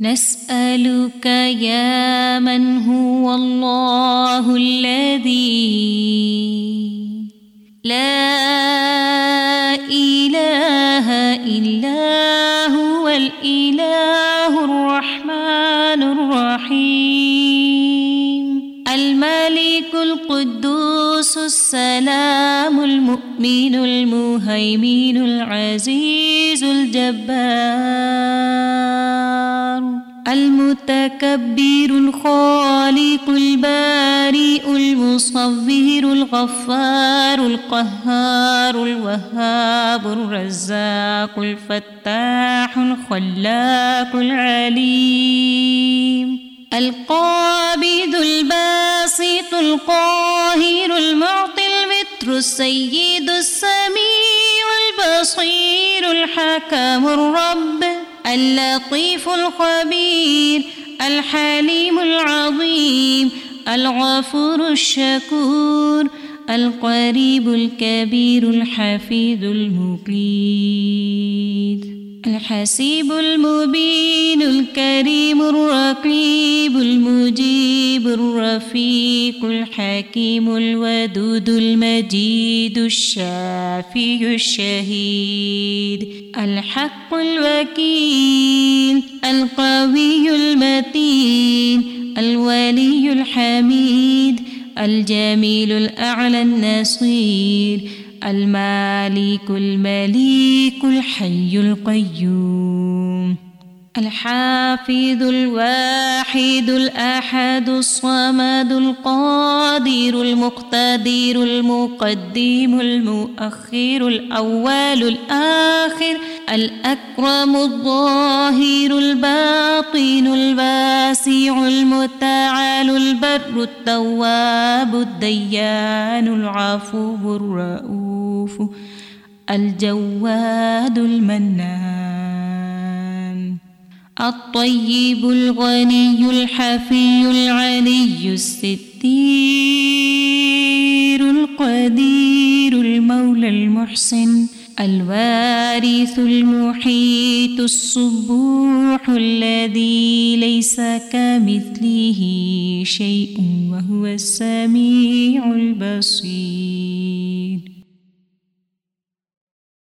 نسألك يا من هو الله الذي لا إله إلا هو الإله الرحمن الرحيم الملك القدوس السلام المؤمن المهيمن العزيز الجبار المتكبر الخالق البارئ المصور الغفار القهار الوهاب الرزاق الفتاح الخلاق العليم القابض الباسط القاهر المعطي الوتر السيد السميع البصير الحكم الرب اللطيف الخبير الحليم العظيم الغفور الشكور القريب الكبير الحفيظ المقيت الحسيب المبين الكريم الرقيب المجيب الرفيق الحكيم الودود المجيد الشافي الشهيد الحق الوكيل القوي المتين الولي الحميد الجميل الأعلى النصير المالك المليك الحي القيوم الحافظ الواحد الأحد الصمد القادر المقتدر المقدم المؤخر الأول الآخر الأكرم الظاهر الباطن الواسع المتعال البر التواب الديان العفو الرؤوف الجواد المنان الطيب الغني الحفي العلي الستير القدير المولى المحسن الوارث المحيط الصبوح الذي ليس كمثله شيء وهو السميع البصير.